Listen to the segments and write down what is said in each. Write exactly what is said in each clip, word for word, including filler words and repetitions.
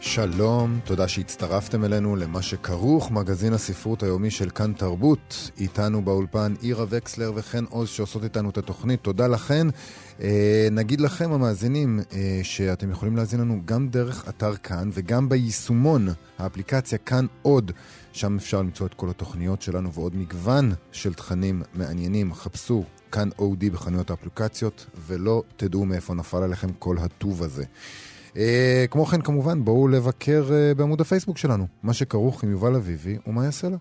שלום, תודה שהצטרפתם אלינו למה שכרוך, מגזין הספרות היומי של כאן תרבות. איתנו באולפן אירה וקסלר וכן עוז שעושות איתנו את התוכנית, תודה לכן. אה, נגיד לכם המאזינים אה, שאתם יכולים להזין לנו גם דרך אתר כאן וגם ביישומון האפליקציה כאן עוד, שם אפשר למצוא את כל התוכניות שלנו ועוד מגוון של תכנים מעניינים. חפשו כאן אודי בחנויות האפליקציות ולא תדעו מאיפה נפל עליכם כל הטוב הזה. כמו כן, כמובן, בואו לבקר בעמוד הפייסבוק שלנו, מה שכרוך עם יובל אביבי ומה יעשה לה.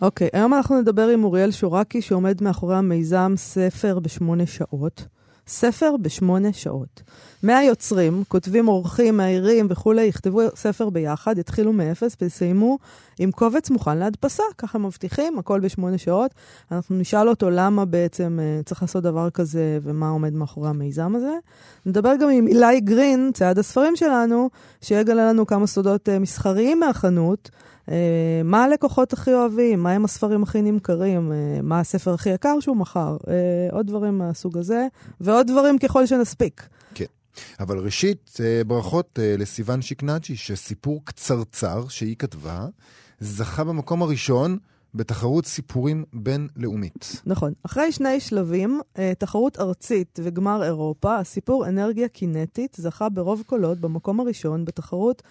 אוקיי, היום אנחנו נדבר עם אוריאל שוראקי, שעומד מאחורי המיזם ספר בשמונה שעות. ספר בשמונה שעות. מאה יוצרים, כותבים, עורכים, מהירים וכולי, יכתבו ספר ביחד, התחילו מאפס וסיימו עם קובץ מוכן להדפסה, ככה מבטיחים, הכל בשמונה שעות. אנחנו נשאל אותו למה בעצם צריך לעשות דבר כזה ומה עומד מאחורי המיזם הזה. נדבר גם עם אליי גרין, צעד הספרים שלנו, שיגלה לנו כמה סודות מסחריים מהחנות, מה הלקוחות הכי אוהבים, מהם הספרים הכי נמכרים, מה הספר הכי יקר שהוא מחר, עוד דברים מהסוג הזה, ועוד דברים ככל שנספיק. כן. אבל ראשית, ברכות לסיוון שיקנאצ'י, שסיפור קצרצר שהיא כתבה, זכה במקום הראשון בתחרות סיפורים בינלאומית. נכון. אחרי שני שלבים, תחרות ארצית וגמר אירופה, הסיפור אנרגיה קינטית זכה ברוב קולות במקום הראשון בתחרות,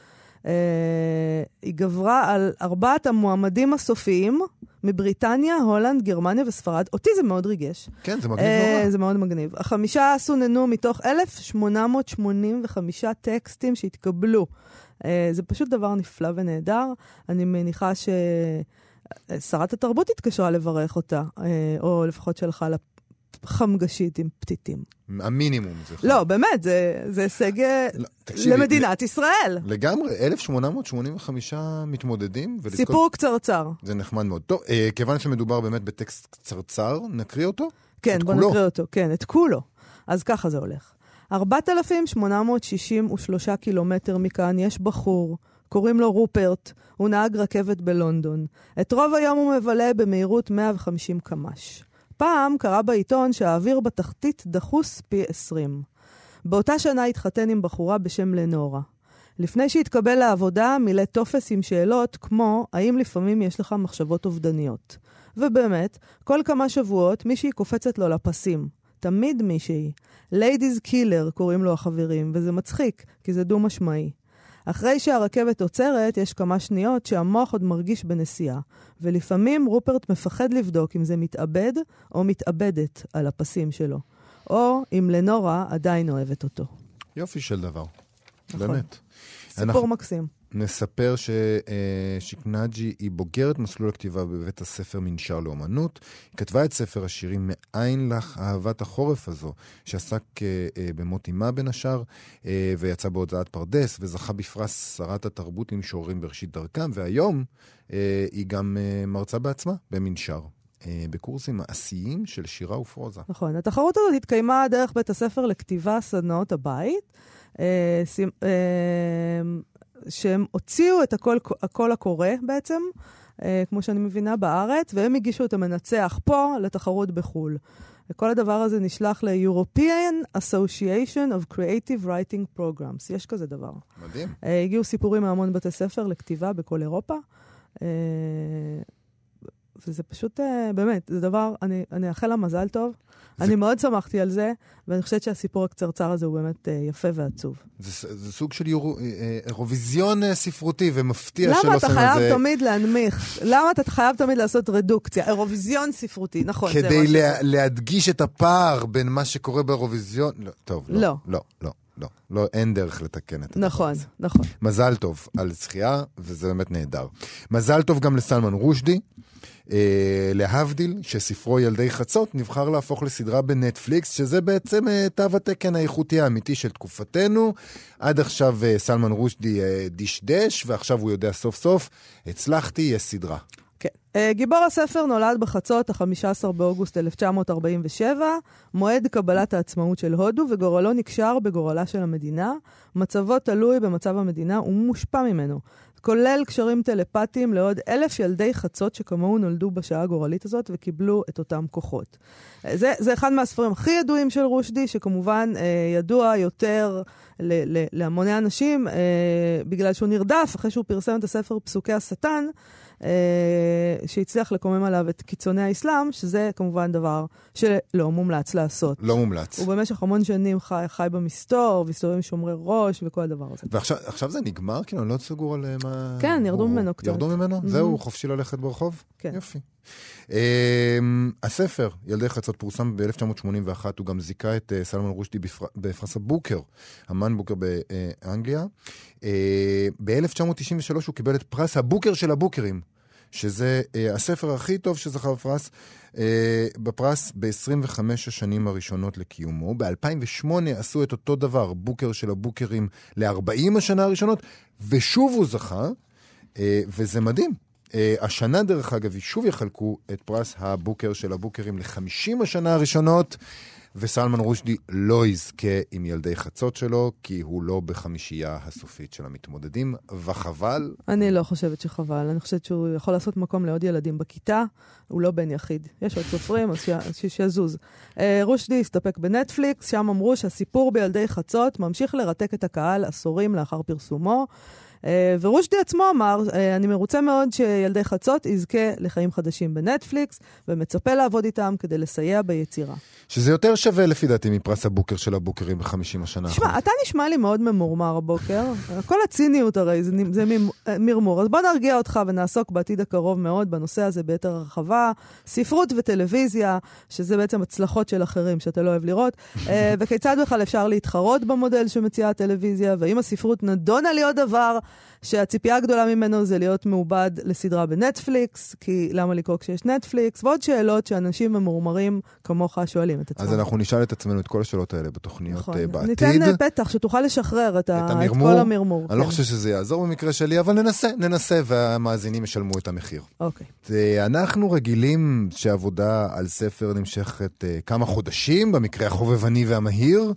היא גברה על ארבעת המועמדים הסופיים מבריטניה, הולנד, גרמניה וספרד. אותי זה מאוד ריגש. כן, זה מגניב נורא. זה מאוד מגניב. החמישה סוננו מתוך אלף שמונה מאות שמונים וחמישה טקסטים שהתקבלו. זה פשוט דבר נפלא ונהדר. אני מניחה ששרת התרבות התקשרה לברך אותה, או לפחות שלחה לה חמגשית עם פתיתים. המינימום זה חלק. לא, באמת, זה הישג למדינת ישראל. לגמרי, אלף שמונה מאות שמונים וחמישה מתמודדים. סיפור קצרצר. זה נחמד מאוד. טוב, כיוון שמדובר באמת בטקסט קצרצר, נקריא אותו? כן, בוא נקריא אותו, כן, את כולו. אז ככה זה הולך. ארבעת אלפים שמונה מאות שישים ושלושה קילומטר מכאן יש בחור, קוראים לו רופרט, הוא נהג רכבת בלונדון. את רוב היום הוא מבלה במהירות מאה וחמישים קמ"ש. פעם קרא בעיתון שהאוויר בתחתית דחוס פי עשרים. באותה שנה התחתן עם בחורה בשם לנורה. לפני שהתקבל לעבודה, מילא טופס עם שאלות כמו, האם לפעמים יש לך מחשבות אובדניות? ובאמת, כל כמה שבועות מישהי קופצת לו לפסים. תמיד מישהי. ליידיז קילר קוראים לו החברים, וזה מצחיק, כי זה דו-משמעי. אחרי שהרכבת עוצרת, יש כמה שניות שהמוח עוד מרגיש בנסיעה, ולפעמים רופרט מפחד לבדוק אם זה מתאבד או מתאבדת על הפסים שלו, או אם לנורה עדיין אוהבת אותו. יופי של דבר. נכון. באמת. סיפור מקסים. נספר ששיקנאג'י היא בוגרת מסלול הכתיבה בבית הספר מנשר לאומנות. היא כתבה את ספר השירים מאין לך אהבת החורף הזו, שעסק במות אימה בין השאר, ויצא בהודעת פרדס, וזכה בפרס שרת התרבות למשוררים בראשית דרכם, והיום היא גם מרצה בעצמה במנשר. בקורסים מעשיים של שירה ופרוזה. נכון, התחרות הזאת התקיימה דרך בית הספר לכתיבה סדנאות הבית, שהם הוציאו את הכל, הכל הקורא בעצם, כמו שאני מבינה בארץ, והם הגישו את המנצח פה לתחרות בחול. כל הדבר הזה נשלח ל-European Association of Creative Writing Programs. יש כזה דבר. מדהים. הגיעו סיפורים מהמון בתי ספר לכתיבה בכל אירופה, וזה פשוט, באמת, זה דבר, אני, אני אאחל לה מזל טוב. זה... אני מאוד שמחתי על זה, ואני חושבת שהסיפור הקצרצר הזה הוא באמת יפה ועצוב. זה, זה סוג של יור... אירוויזיון ספרותי ומפתיע שלא שמים את זה. למה אתה חייב תמיד להנמיך? למה אתה חייב תמיד לעשות רדוקציה? אירוויזיון ספרותי, נכון. כדי לה... להדגיש את הפער בין מה שקורה באירוויזיון? לא, טוב, לא, לא, לא. לא. לא, לא, אין דרך לתקן את זה. נכון, נכון. מזל טוב על זכייה, וזה באמת נהדר. מזל טוב גם לסלמן רושדי, אה, להבדיל, שספרו ילדי חצות נבחר להפוך לסדרה בנטפליקס, שזה בעצם אה, תו התקן האיכותי האמיתי של תקופתנו. עד עכשיו אה, סלמן רושדי אה, דשדש, ועכשיו הוא יודע סוף סוף, הצלחתי, יש סדרה. כן. גיבור הספר נולד בחצות ה-חמישה עשר באוגוסט אלף תשע מאות ארבעים ושבע, מועד קבלת העצמאות של הודו, וגורלו נקשר בגורלה של המדינה. מצבו תלוי במצב המדינה ומושפע ממנו. כולל קשרים טלפתיים לעוד אלף ילדי חצות שכמוהו נולדו בשעה הגורלית הזאת וקיבלו את אותם כוחות. זה, זה אחד מהספרים הכי ידועים של רושדי, שכמובן אה, ידוע יותר ל, ל, להמוני אנשים, אה, בגלל שהוא נרדף אחרי שהוא פרסם את הספר פסוקי השטן, אה, שהצליח לקומם עליו את קיצוני האסלאם, שזה כמובן דבר שלא מומלץ לעשות. לא מומלץ. הוא במשך המון שנים חי, חי במסתור, מסתורים שומרי ראש וכל הדבר הזה. ועכשיו זה נגמר? כאילו, לא סגור עליהם? כן, ירדו ממנו קצת. ירדו ממנו? זהו, חופשי ללכת ברחוב? כן. יופי. הספר, ילדי חצות, פורסם ב-אלף תשע מאות שמונים ואחת, הוא גם זיכה את סלמן רושדי בפרס הבוקר, המן בוקר באנגליה. ב-אלף תשע מאות תשעים ושלוש הוא קיבל את פרס הבוקר של הבוקרים, שזה הספר הכי טוב שזכה בפרס, בפרס ב-עשרים וחמש השנים הראשונות לקיומו. ב-אלפיים ושמונה עשו את אותו דבר, בוקר של הבוקרים ל-ארבעים השנה הראשונות, ושוב הוא זכה, וזה מדהים. השנה דרך אגב, שוב יחלקו את פרס הבוקר של הבוקרים ל-חמישים השנה הראשונות, וסלמן רושדי לא יזכה עם ילדי חצות שלו, כי הוא לא בחמישייה הסופית של המתמודדים, וחבל. אני לא חושבת שחבל, אני חושבת שהוא יכול לעשות מקום לעוד ילדים בכיתה, הוא לא בן יחיד. יש עוד סופרים, אז שיזוז. רושדי הסתפק בנטפליקס, שם אמרו שהסיפור בילדי חצות ממשיך לרתק את הקהל עשורים לאחר פרסומו, ורושדי עצמו אמר, אני מרוצה מאוד שילדי חצות יזכה לחיים חדשים בנטפליקס, ומצפה לעבוד איתם כדי לסייע ביצירה. שזה יותר שווה לפי דעתי מפרס הבוקר של הבוקרים בחמישים השנה. תשמע, אתה נשמע לי מאוד ממורמר הבוקר. כל הציניות הרי זה מרמור. אז בוא נרגיע אותך ונעסוק בעתיד הקרוב מאוד בנושא הזה ביתר הרחבה. ספרות וטלוויזיה, שזה בעצם הצלחות של אחרים שאתה לא אוהב לראות. וכיצד בכלל אפשר להתחרות במודל שמציעה הטלוויזיה, ואם הספרות נדונה לי עוד דבר, שהציפייה הגדולה ממנו זה להיות מעובד לסדרה בנטפליקס, כי למה לקרוא כשיש נטפליקס, ועוד שאלות שאנשים ממורמרים כמוך שואלים את עצמם. אז אנחנו נשאל את עצמנו את כל השאלות האלה בתוכניות נכון. בעתיד. ניתן פתח שתוכל לשחרר את, את, המרמור, את כל המרמור. אני כן. לא חושב שזה יעזור במקרה שלי, אבל ננסה, ננסה, והמאזינים ישלמו את המחיר. אוקיי. אנחנו רגילים שעבודה על ספר נמשכת כמה חודשים, במקרה החובבני והמהיר,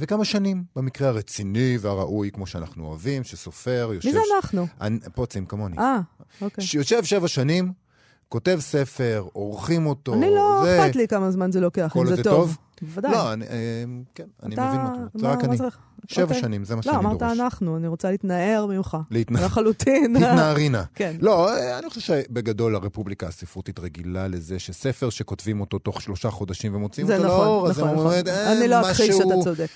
וכמה שנים, במקרה הרציני והראוי, כמו שאנחנו אוהבים, שסופר, יושב... מי זה אנחנו? פוצים, כמוני. אה, אוקיי. שיושב שבע שנים, כותב ספר, עורכים אותו... אני לא אכפת לי כמה זמן זה לוקח, אם זה טוב. בוודאי. לא, אני מבין מה אתה... רק אני. שבע שנים, זה מה שאני דורש. לא, אמרת אנחנו, אני רוצה להתנער ממך. לחלוטין. להתנערינה. כן. לא, אני חושב שבגדול הרפובליקה הספרותית רגילה לזה שספר שכותבים אותו תוך שלושה חודשים ומוצאים אותו לאור, אז הם אומרים, אני לא אכחיש שאתה צודק.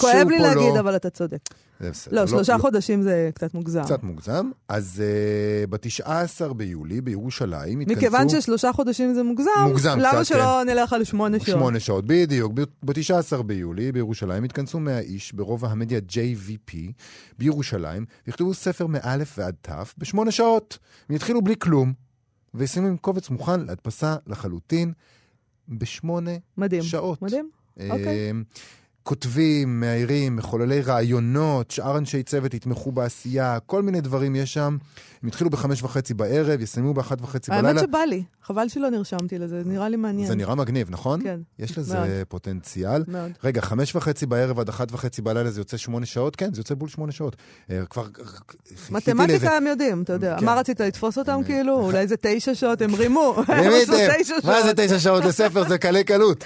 כואב לי להגיד, אבל אתה צודק. זה בסדר. לא, שלושה חודשים זה קצת מוגזם. קצת מוגזם. אז ב-תשעה עשר ביולי בירושלים התכנסו... מכיוון ששלושה חודשים זה מוגזם, למה שלא נלך על שמונה שעות? שמונה שעות, בדיוק. ב-תשעה עשר ביולי בירושלים התכנסו מאה איש ברוב המדיה ג'יי וי פי בירושלים, יכתבו ספר מאלף ועד תף בשמונה שעות. הם התחילו בלי כלום, וישימו עם קובץ מוכן להדפסה לחלוטין בשמונה שעות. מדהים, מדהים. אוקיי. כותבים, מהירים, מחוללי רעיונות, שאר אנשי צוות התמכו בעשייה, כל מיני דברים יש שם. הם התחילו בחמש וחצי בערב, יסיימו באחת וחצי בלילה. האמת שבא לי, חבל שלא נרשמתי לזה, נראה לי מעניין. זה נראה מגניב, נכון? כן. יש לזה פוטנציאל. מאוד. רגע, חמש וחצי בערב עד אחת וחצי בלילה, זה יוצא שמונה שעות? כן, זה יוצא בול שמונה שעות. כבר... מתמטיקה הם יודעים, אתה יודע. מה רצית לתפוס אותם כאילו? אולי זה תשע שעות, הם רימו. מה זה תשע שעות לספר? זה קלה קלות.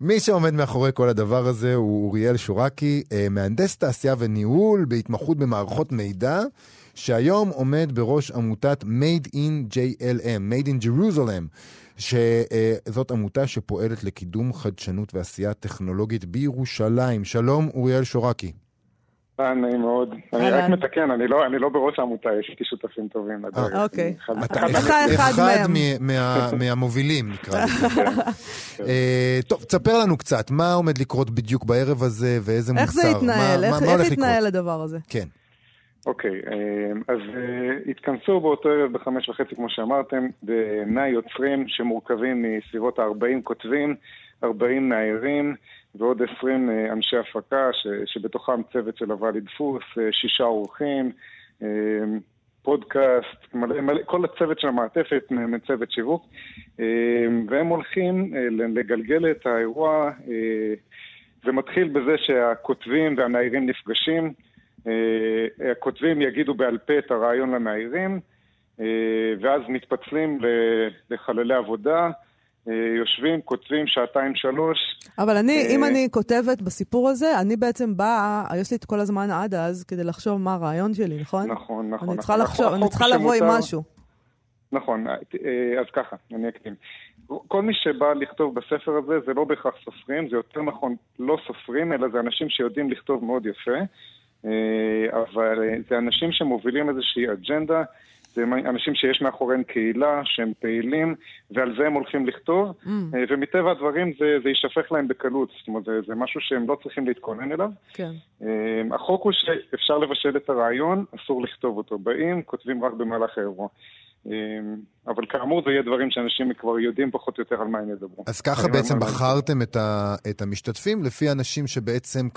מי שעומד מאחורי כל הדבר הזה הוא אוריאל שוראקי, מהנדס תעשייה וניהול בהתמחות במערכות מידע, שהיום עומד בראש עמותת Made in ג'י אל אם, Made in Jerusalem, שזאת עמותה שפועלת לקידום חדשנות ועשייה טכנולוגית בירושלים. שלום אוריאל שוראקי. נעים מאוד. אני רק מתקן, אני לא בראש העמותה, יש לי שותפים טובים. אוקיי. אתה אחד מהמובילים, נקרא. טוב, תספר לנו קצת, מה עומד לקרות בדיוק בערב הזה, ואיזה מוצר? איך זה התנהל? איך התנהל הדבר הזה? כן. אוקיי, אז התכנסו באותו ערב בחמש וחצי, כמו שאמרתם, במאה יוצרים שמורכבים מסביבות ה-ארבעים כותבים, ארבעים נערים, ועוד עשרים אנשי הפקה, ש, שבתוכם צוות של הוואלי דפוס, שישה עורכים, פודקאסט, מלא, מלא, כל הצוות של המעטפת, מצוות שיווק, והם הולכים לגלגל את האירוע. זה מתחיל בזה שהכותבים והמאיירים נפגשים, הכותבים יגידו בעל פה את הרעיון למאיירים, ואז מתפצלים לחללי עבודה, יושבים, כותבים שעתיים שלוש. אבל אני, אם אני כותבת בסיפור הזה, אני בעצם באה, יש לי את כל הזמן עד אז, כדי לחשוב מה הרעיון שלי, נכון? נכון, נכון. אני צריכה לחשוב, אני צריכה לבוא עם משהו. נכון, אז ככה, אני אקדים. כל מי שבא לכתוב בספר הזה, זה לא בהכרח סופרים, זה יותר נכון לא סופרים, אלא זה אנשים שיודעים לכתוב מאוד יפה, אבל זה אנשים שמובילים איזושהי אג'נדה, זה אנשים שיש מאחוריהם קהילה, שהם פעילים, ועל זה הם הולכים לכתוב, mm. ומטבע הדברים זה, זה יישפך להם בקלות, זאת אומרת, זה, זה משהו שהם לא צריכים להתכונן אליו. כן. החוק הוא שאפשר לבשל את הרעיון, אסור לכתוב אותו, באים, כותבים רק במהלך האירוע. אבל כאמור זה יהיה דברים שאנשים כבר יודעים פחות או יותר על מה הם ידברו. אז ככה בעצם בחרתם את, ה, את המשתתפים לפי אנשים שבעצם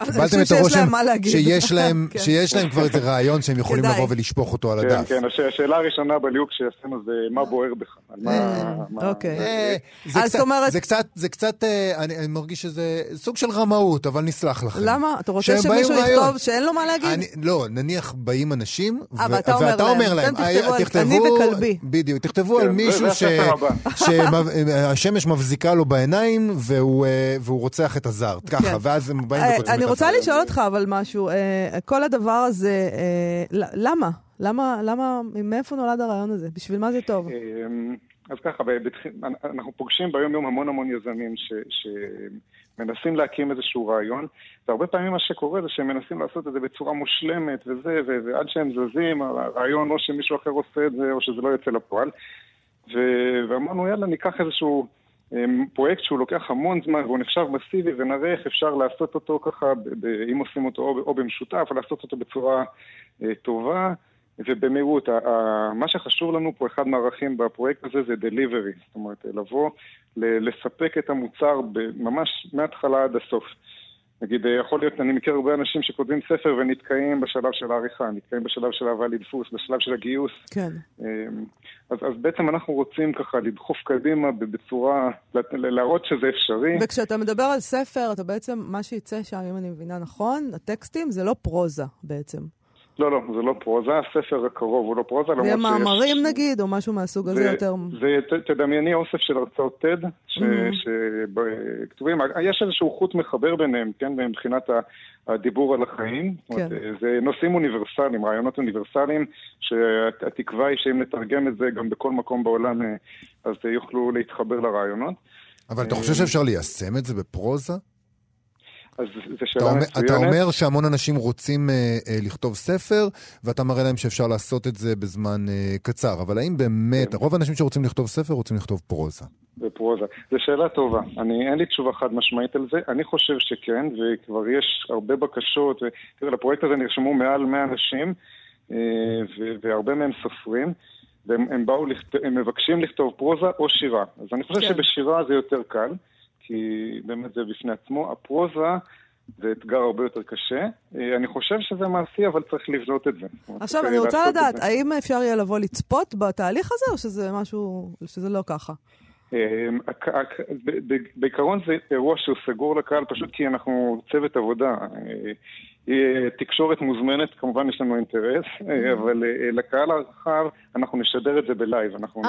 קיבלתם את הרושם שיש להם, שיש להם כבר את הרעיון שהם יכולים לבוא ולשפוך אותו על הדף. כן, כן, השאלה הראשונה בליוק שעשינו זה מה בוער בך. אוקיי. זה קצת, אני מרגיש שזה סוג של רמאות, אבל נסלח לכם. למה? אתה רוצה שמישהו יכתוב שאין לו מה להגיד? לא, נניח באים אנשים ואתה אומר להם אני וכלבי. בדיוק, תכתבו על מישהו שהשמש מבזיקה לו בעיניים והוא רוצח את הזר. ככה, ואז הם באים וכותבים את הזר. אני רוצה לשאול אותך אבל משהו. כל הדבר הזה, למה? למה, מאיפה נולד הרעיון הזה? בשביל מה זה טוב? אז ככה, אנחנו פוגשים ביום יום המון המון יזמים שמנסים להקים איזשהו רעיון. והרבה פעמים מה שקורה זה שהם מנסים לעשות את זה בצורה מושלמת וזה, ועד שהם זזים, הרעיון או שמישהו אחר עושה את זה או שזה לא יוצא לפועל. ואמרנו, יאללה, ניקח איזשהו פרויקט שהוא לוקח המון זמן והוא נחשב מסיבי ונראה איך אפשר לעשות אותו ככה, אם עושים אותו או במשותף, או לעשות אותו בצורה טובה. ובמירות, מה שחשוב לנו פה, אחד מהערכים בפרויקט הזה זה דליברי, זאת אומרת, לבוא, לספק את המוצר ממש מההתחלה עד הסוף. נגיד, יכול להיות, אני מכיר הרבה אנשים שכותבים ספר ונתקעים בשלב של העריכה, נתקעים בשלב של ההבאה לדפוס, בשלב של הגיוס. כן. אז, אז בעצם אנחנו רוצים ככה לדחוף קדימה בצורה, להראות שזה אפשרי. וכשאתה מדבר על ספר, אתה בעצם, מה שיצא שם, אם אני מבינה נכון, הטקסטים זה לא פרוזה בעצם. לא, לא, זה לא פרוזה, הספר הקרוב הוא לא פרוזה. זה מאמרים נגיד, או משהו מהסוג הזה יותר... זה, תדמייני, אוסף של הרצאות טד, שכתובים, יש איזשהו חוט מחבר ביניהם, כן, מבחינת הדיבור על החיים. זה נושאים אוניברסליים, רעיונות אוניברסליים, שהתקווה היא שאם נתרגם את זה גם בכל מקום בעולם, אז יוכלו להתחבר לרעיונות. אבל אתה חושב שאפשר ליישם את זה בפרוזה? אתה אומר שהמון אנשים רוצים לכתוב ספר, ואתה מראה להם שאפשר לעשות את זה בזמן קצר, אבל האם באמת, רוב האנשים שרוצים לכתוב ספר רוצים לכתוב פרוזה? בפרוזה. זו שאלה טובה. אני, אין לי תשובה חד משמעית על זה. אני חושב שכן, וכבר יש הרבה בקשות. תראה, לפרויקט הזה נרשמו מעל מאה אנשים, והרבה מהם סופרים. והם באו, הם מבקשים לכתוב פרוזה או שירה. אז אני חושב שבשירה זה יותר קל. כי באמת זה בפני עצמו, הפרוזה זה אתגר הרבה יותר קשה. אני חושב שזה מעשי, אבל צריך לבנות את זה. עכשיו, אני רוצה לדעת, האם אפשר יהיה לבוא לצפות בתהליך הזה, או שזה משהו, שזה לא ככה? בעיקרון זה אירוע שהוא סגור לקהל, פשוט כי אנחנו צוות עבודה. תקשורת מוזמנת, כמובן יש לנו אינטרס, אבל לקהל הרחב אנחנו נשדר את זה בלייב, אנחנו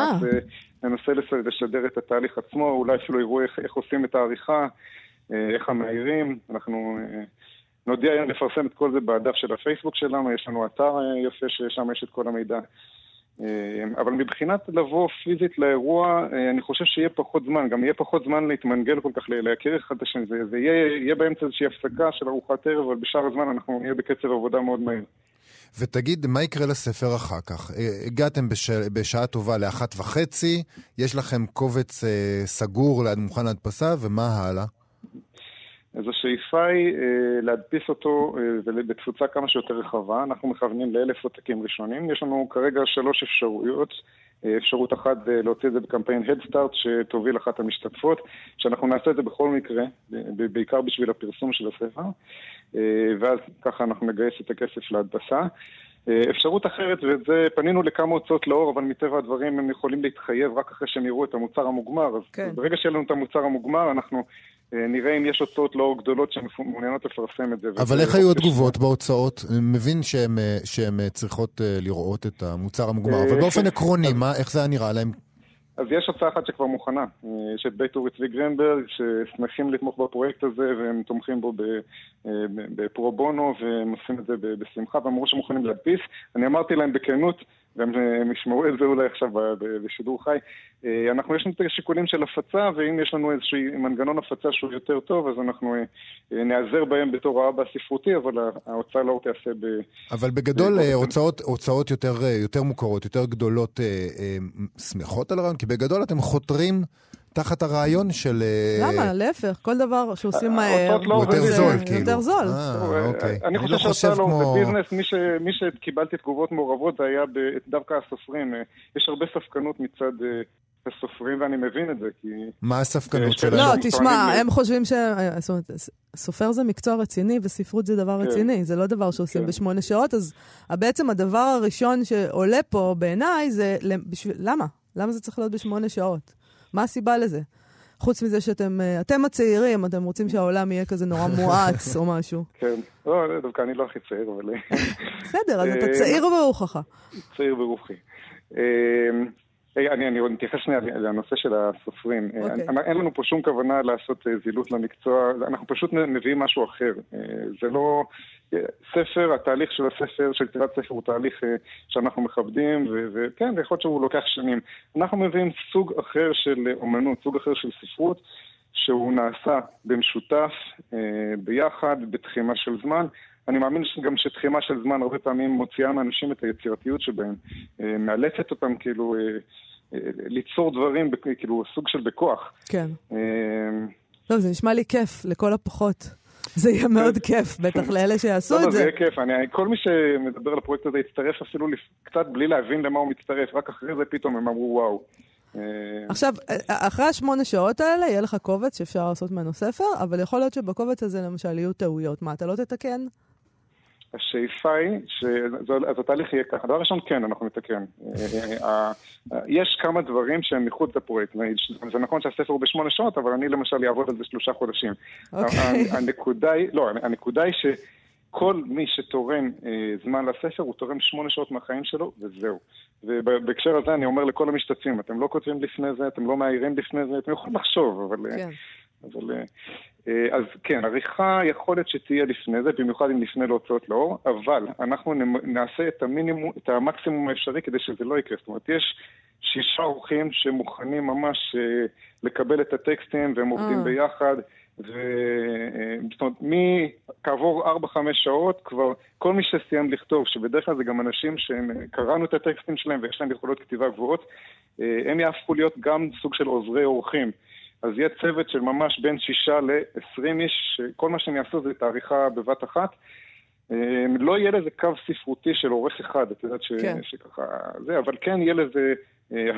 ננסה לשדר את התהליך עצמו, אולי אפילו יראו איך עושים את העריכה, איך המאיירים, אנחנו נודיע, נפרסם את כל זה בדף של הפייסבוק שלנו, יש לנו אתר יפה ששם יש את כל המידע. אבל מבחינת לבוא פיזית לאירוע, אני חושב שיהיה פחות זמן, גם יהיה פחות זמן להתמנגל כל כך, להכיר אחד את השני, זה יהיה באמצע איזושהי הפסקה של ארוחת ערב, אבל בשאר הזמן אנחנו נהיה בקצב עבודה מאוד מהיר. ותגיד, מה יקרה לספר אחר כך? הגעתם בשעה טובה לאחת וחצי, יש לכם קובץ סגור ליד מוכן להדפסה, ומה הלאה? אז השאיפה היא להדפיס אותו בתפוצה כמה שיותר רחבה. אנחנו מכוונים לאלף עותקים ראשונים. יש לנו כרגע שלוש אפשרויות. אפשרות אחת להוציא את זה בקמפיין Head Start שתוביל אחת המשתתפות, שאנחנו נעשה את זה בכל מקרה, בעיקר בשביל הפרסום של הספר. ואז ככה אנחנו נגייס את הכסף להדפסה. אפשרות אחרת, ואת זה פנינו לכמה הוצאות לאור, אבל מטבע הדברים הם יכולים להתחייב רק אחרי שהם יראו את המוצר המוגמר. אז כן. ברגע שיהיה לנו את המוצר המוגמר, אנחנו נראה אם יש הוצאות לאור גדולות שמעוניינות לפרסם את זה. אבל איך היו התגובות בהוצאות? אני מבין שהן צריכות לראות את המוצר המוגמר, אבל באופן עקרוני, איך זה נראה להם? אז יש הוצאה אחת שכבר מוכנה, יש את בית אורי צבי גרנברג, ששמחים לתמוך בפרויקט הזה, והם תומכים בו בפרובונו, והם עושים את זה בשמחה, והם אמרו שמוכנים להדפיס. אני אמרתי להם בכנות, והם ישמעו את זה אולי עכשיו בשידור חי, אנחנו יש לנו את השיקולים של הפצה, ואם יש לנו איזשהו מנגנון הפצה שהוא יותר טוב, אז אנחנו נעזר בהם בתור האבא הספרותי, אבל ההוצאה לא תעשה ב... אבל בגדול הוצאות, הוצאות יותר, יותר מוכרות, יותר גדולות, שמחות על הרעיון, כי בגדול אתם חותרים תחת הרעיון של... למה? להפך, כל דבר שעושים מהר... יותר זול, כאילו. יותר זול. אני חושב שעושה לו בביזנס, מי שקיבלתי תגובות מעורבות, זה היה דווקא הסופרים. יש הרבה ספקנות מצד הסופרים, ואני מבין את זה, כי... מה הספקנות שלהם? לא, תשמע, הם חושבים ש... סופר זה מקצוע רציני, וספרות זה דבר רציני. זה לא דבר שעושים בשמונה שעות, אז בעצם הדבר הראשון שעולה פה בעיניי זה... למה? למה זה צריך להיות בשמונה שעות? מה הסיבה לזה? חוץ מזה שאתם אתם הצעירים, אתם רוצים שהעולם יהיה כזה נורא מואץ או משהו. כן, לא, דווקא אני לא הכי צעיר, אבל... בסדר, אז אתה צעיר ברוחך. צעיר ברוחי. אני מתייחס שנייה לנושא של הסופרים. אין לנו פה שום כוונה לעשות זילות למקצוע, אנחנו פשוט מביאים משהו אחר. זה לא... ספר, התהליך של הספר, של כתיבת ספר, הוא תהליך שאנחנו מכבדים, וכן, ויכול להיות שהוא לוקח שנים. אנחנו מביאים סוג אחר של אומנות, סוג אחר של ספרות, שהוא נעשה במשותף, ביחד, בתחימה של זמן. אני מאמין גם שתחימה של זמן הרבה פעמים מוציאה מאנשים את היצירתיות שבהם, מאלצת אותם כאילו ליצור דברים, כאילו סוג של בכוח. כן. לא, זה נשמע לי כיף, לכל הפחות. זה יהיה מאוד כיף, בטח לאלה שיעשו את זה. זה יהיה כיף, כל מי שמדבר על הפרויקט הזה יצטרף אפילו קצת בלי להבין למה הוא מצטרף, רק אחרי זה פתאום הם אמרו וואו. עכשיו, אחרי השמונה שעות האלה יהיה לך קובץ שאפשר לעשות ממנו ספר, אבל יכול להיות שבקובץ הזה למשל יהיו טעויות. מה, אתה לא תתקן? השאיפה היא, אז התהליך יהיה ככה. דבר ראשון, כן, אנחנו נתקן. יש כמה דברים שהם מחוץ לפרויקט. זה נכון שהספר הוא בשמונה שעות, אבל אני למשל אעבוד על זה שלושה חודשים. הנקודה היא, לא, הנקודה היא שכל מי שתורם זמן לספר, הוא תורם שמונה שעות מהחיים שלו, וזהו. ובהקשר הזה אני אומר לכל המשתתפים, אתם לא כותבים לפני זה, אתם לא מעירים לפני זה, אתם יכולים לחשוב, אבל... אבל, אז כן, עריכה יכול להיות שתהיה לפני זה, במיוחד אם לפני להוצאות לאור, אבל אנחנו נעשה את המינימום, את המקסימום האפשרי כדי שזה לא יקרה. זאת אומרת, יש שישה עורכים שמוכנים ממש לקבל את הטקסטים והם עובדים ביחד, זאת אומרת, כעבור ארבע חמש שעות כבר כל מי שסיים לכתוב, שבדרך כלל זה גם אנשים שקראנו את הטקסטים שלהם ויש להם יכולות כתיבה גבוהות, הם יהפכו להיות גם סוג של עוזרי עורכים. אז יהיה צוות של ממש בין שישה ל-עשרים איש, כל מה שהם יעשו זה את העריכה בבת אחת. לא יהיה לזה קו ספרותי של עורך אחד, את יודעת ש... כן. שככה זה, אבל כן יהיה לזה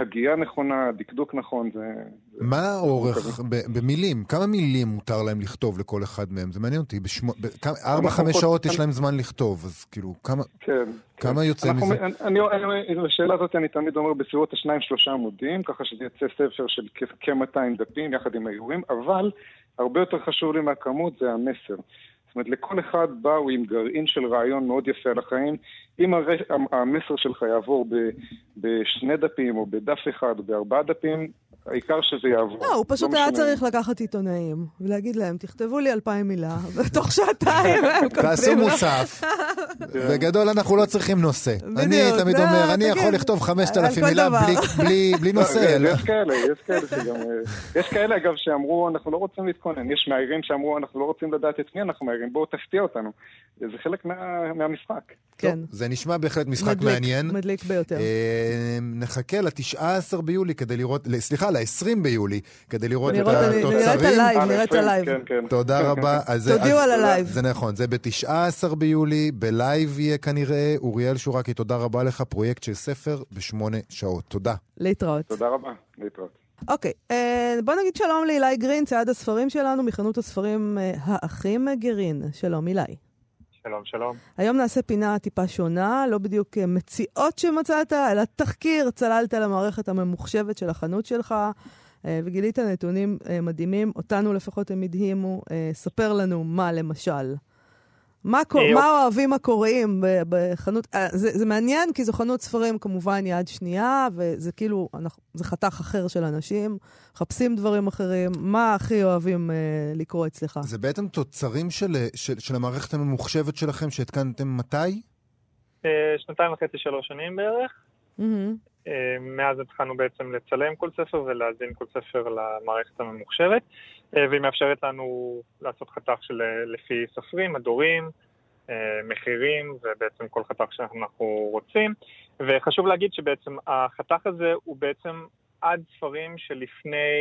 הגייה נכונה, דקדוק נכון. זה... מה זה העורך, ב- במילים, כמה מילים מותר להם לכתוב לכל אחד מהם? זה מעניין אותי, ארבע חמש שעות יש להם זמן לכתוב, אז כאילו, כמה... כן. כמה יוצא מזה? השאלה הזאת אני תמיד אומר בסביבות השניים שלושה עמודים, ככה שזה יצא ספר של כ-מאתיים דפים יחד עם האיורים, אבל הרבה יותר חשוב לי מהכמות זה המסר. זאת אומרת, לכל אחד באו עם גרעין של רעיון מאוד יפה על החיים, אם המסר שלך יעבור בשני דפים או בדף אחד או בארבעה דפים, העיקר שזה יעבור. לא, הוא פשוט היה צריך לקחת עיתונאים ולהגיד להם, תכתבו לי אלפיים מילה, ותוך שעתיים הם כותבים. תעשו מוסף. בגדול אנחנו לא צריכים נושא. אני תמיד אומר, אני יכול לכתוב חמשת אלפים מילה בלי נושא. יש כאלה, יש כאלה שגם... יש כאלה אגב שאמרו, אנחנו לא רוצים להתכונן. יש מהעירים שאמרו, אנחנו לא רוצים לדעת את מי אנחנו מהעירים. בואו תפתיע אותנו. זה חלק מהמשחק. כן. זה נשמע בהחלט משחק מעניין. מדליק ביותר. נחכה ל-תשעה עשר ביולי כדי לראות, סליחה, ל-עשרים ביולי כדי לראות את התוצרים. נראה את הלייב. תודה רבה. תודיעו על הלייב. זה נכון, זה ב-תשעה עשר ביולי, בלייב יהיה כנראה. אוריאל שוראקי, תודה רבה לך. פרויקט של ספר בשמונה שעות. תודה. להתראות. תודה רבה. להתראות. אוקיי, בוא נגיד שלום לאילי גרין, צעד הספרים שלנו, מחנות הספרים האחים גרין. שלום אילי. שלום, שלום. היום נעשה פינה טיפה שונה, לא בדיוק מציאות שמצאת, אלא תחקיר, צללת למערכת הממוחשבת של החנות שלך, וגילית נתונים מדהימים, אותנו לפחות הם מדהימו, ספר לנו מה למשל. מה אוהבים הקוראים בחנות, זה מעניין, כי זו חנות ספרים כמובן יד שנייה, וזה כאילו, זה חתך אחר של אנשים, חפשים דברים אחרים, מה הכי אוהבים לקרוא אצלך? זה בעצם תוצרים של המערכת הממוחשבת שלכם, שהתקנתם מתי? שנתיים וחצי שלוש שנים בערך. מאז התחלנו בעצם לצלם כל ספר ולהזין כל ספר למערכת הממוחשבת, והיא מאפשרת לנו לעשות חתך של לפי ספרים, מדורים, מחירים, ובעצם כל חתך שאנחנו רוצים. וחשוב להגיד שבעצם החתך הזה הוא בעצם עד ספרים שלפני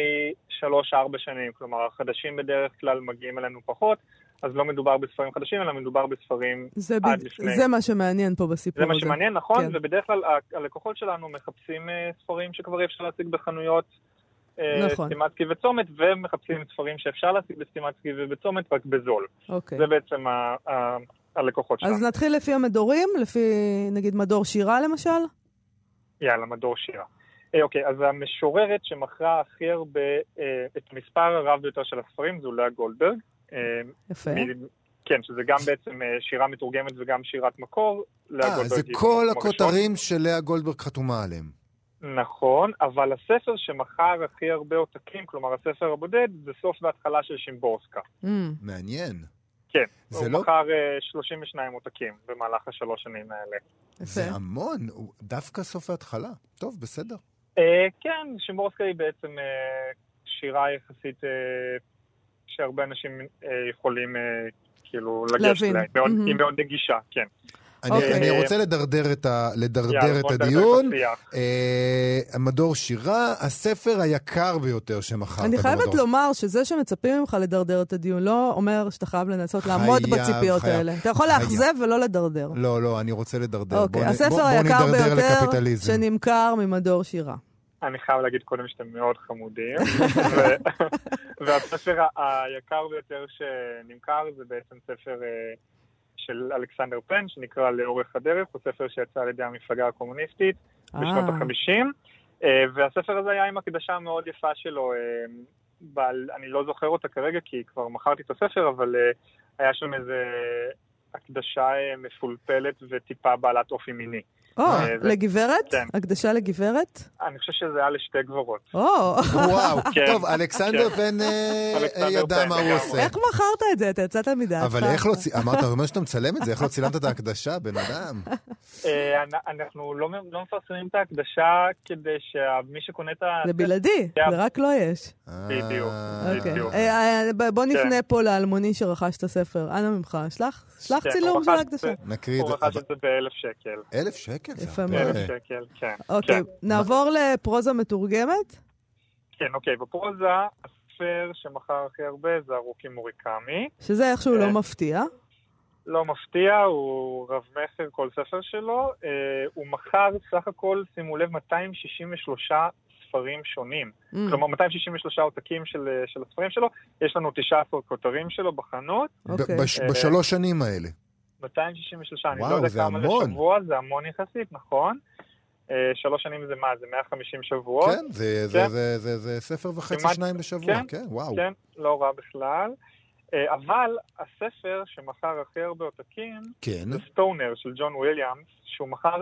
שלוש ארבע שנים, כלומר החדשים בדרך כלל מגיעים אלינו פחות, אז לא מדובר בספרים חדשים, אלא מדובר בספרים עד לפני. זה מה שמעניין פה בסיפור הזה. זה מה שמעניין, נכון, ובדרך כלל הלקוחות שלנו מחפשים ספרים שכבר אפשר להשיג בחנויות סטימצקי וצומת, ומחפשים ספרים שאפשר להשיג בסטימצקי ובצומת, רק בזול. זה בעצם הלקוחות שלנו. אז נתחיל לפי המדורים, לפי נגיד מדור שירה למשל? יאללה, מדור שירה. אוקיי, אז המשוררת שמכרה הכי הרבה, את מספר הרב ביותר של הספרים, זו לאה גולדברג. יפה. כן, שזה גם בעצם שירה מתורגמת וגם שירת מקור. אה, זה כל הכותרים שלאה גולדברג חתומה עליהם. נכון, אבל הספר שמכר הכי הרבה עותקים, כלומר הספר הבודד, זה סוף והתחלה של שימבורסקה. מעניין. כן, הוא מכר שלושים ושניים עותקים במהלך השלוש שנים האלה. זה המון, דווקא סוף והתחלה. טוב, בסדר. כן, שימבורסקה היא בעצם שירה יחסית שהרבה אנשים יכולים כאילו לגשת אליי. היא מאוד נגישה, כן. אני רוצה לדרדר את הדיון. מדור שירה, הספר היקר ביותר שמכרת. אני חייבת לומר שזה שמצפים ממך לדרדר את הדיון לא אומר שאתה חייב לנסות לעמוד בציפיות האלה. אתה יכול להחזב ולא לדרדר. לא, לא, אני רוצה לדרדר. הספר היקר ביותר שנמכר ממדור שירה. אני חייב להגיד קודם שאתם מאוד חמודים, והספר היקר ביותר שנמכר זה בעצם ספר של אלכסנדר פן, שנקרא לאורך הדרך, הוא ספר שיצא על ידי המפלגה הקומוניסטית בשנות ה-חמישים, והספר הזה היה עם הקדשה המאוד יפה שלו, אני לא זוכר אותה כרגע, כי כבר מכרתי את הספר, אבל היה שם איזה הקדשה מפולפלת וטיפה בעלת אופי מיני. או, לגברת? הקדשה לגברת? אני חושב שזה היה לשתי גברות. וואו, טוב, אלכסנדר פן ידע מה הוא עושה. איך מכרת את זה? אתה יצאת מדעת. אבל איך לא, אמרת, אומר שאתה מצלם את זה, איך לא צילמת את ההקדשה, בן אדם? אנחנו לא מפרסמים את ההקדשה כדי שמי שקונה את ה... זה בלעדי, זה רק לא יש. בדיוק, בדיוק. בוא נפנה פה לאלמוני שרכש את הספר. אנה ממך, שלח צילום של ההקדשה. נקריא את זה. הוא רכש את זה באלף שקל. אלף שקל? אוקיי, נעבור לפרוזה מתורגמת? כן, אוקיי, בפרוזה הספר שמכר הכי הרבה זה חרוקי מוריקמי, שזה איכשהו לא מפתיע. לא מפתיע, הוא רב מכר כל ספר שלו, הוא מכר סך הכל, שימו לב, מאתיים שישים ושלושה ספרים שונים, כלומר מאתיים שישים ושלושה עותקים של הספרים שלו, יש לנו תשעה עשר כותרים שלו בחנות בשלוש שנים האלה. מאתיים שישים ושלוש, אני לא יודע כמה זה שבוע, זה המון יחסית, נכון? שלוש שנים זה מה? זה מאה וחמישים שבועות? כן, זה ספר וחצי שניים בשבוע, כן, וואו. כן, לא רע בכלל. אבל הספר שמכר הכי הרבה עותקים, זה סטונר של ג'ון וויליאמס, שהוא מכר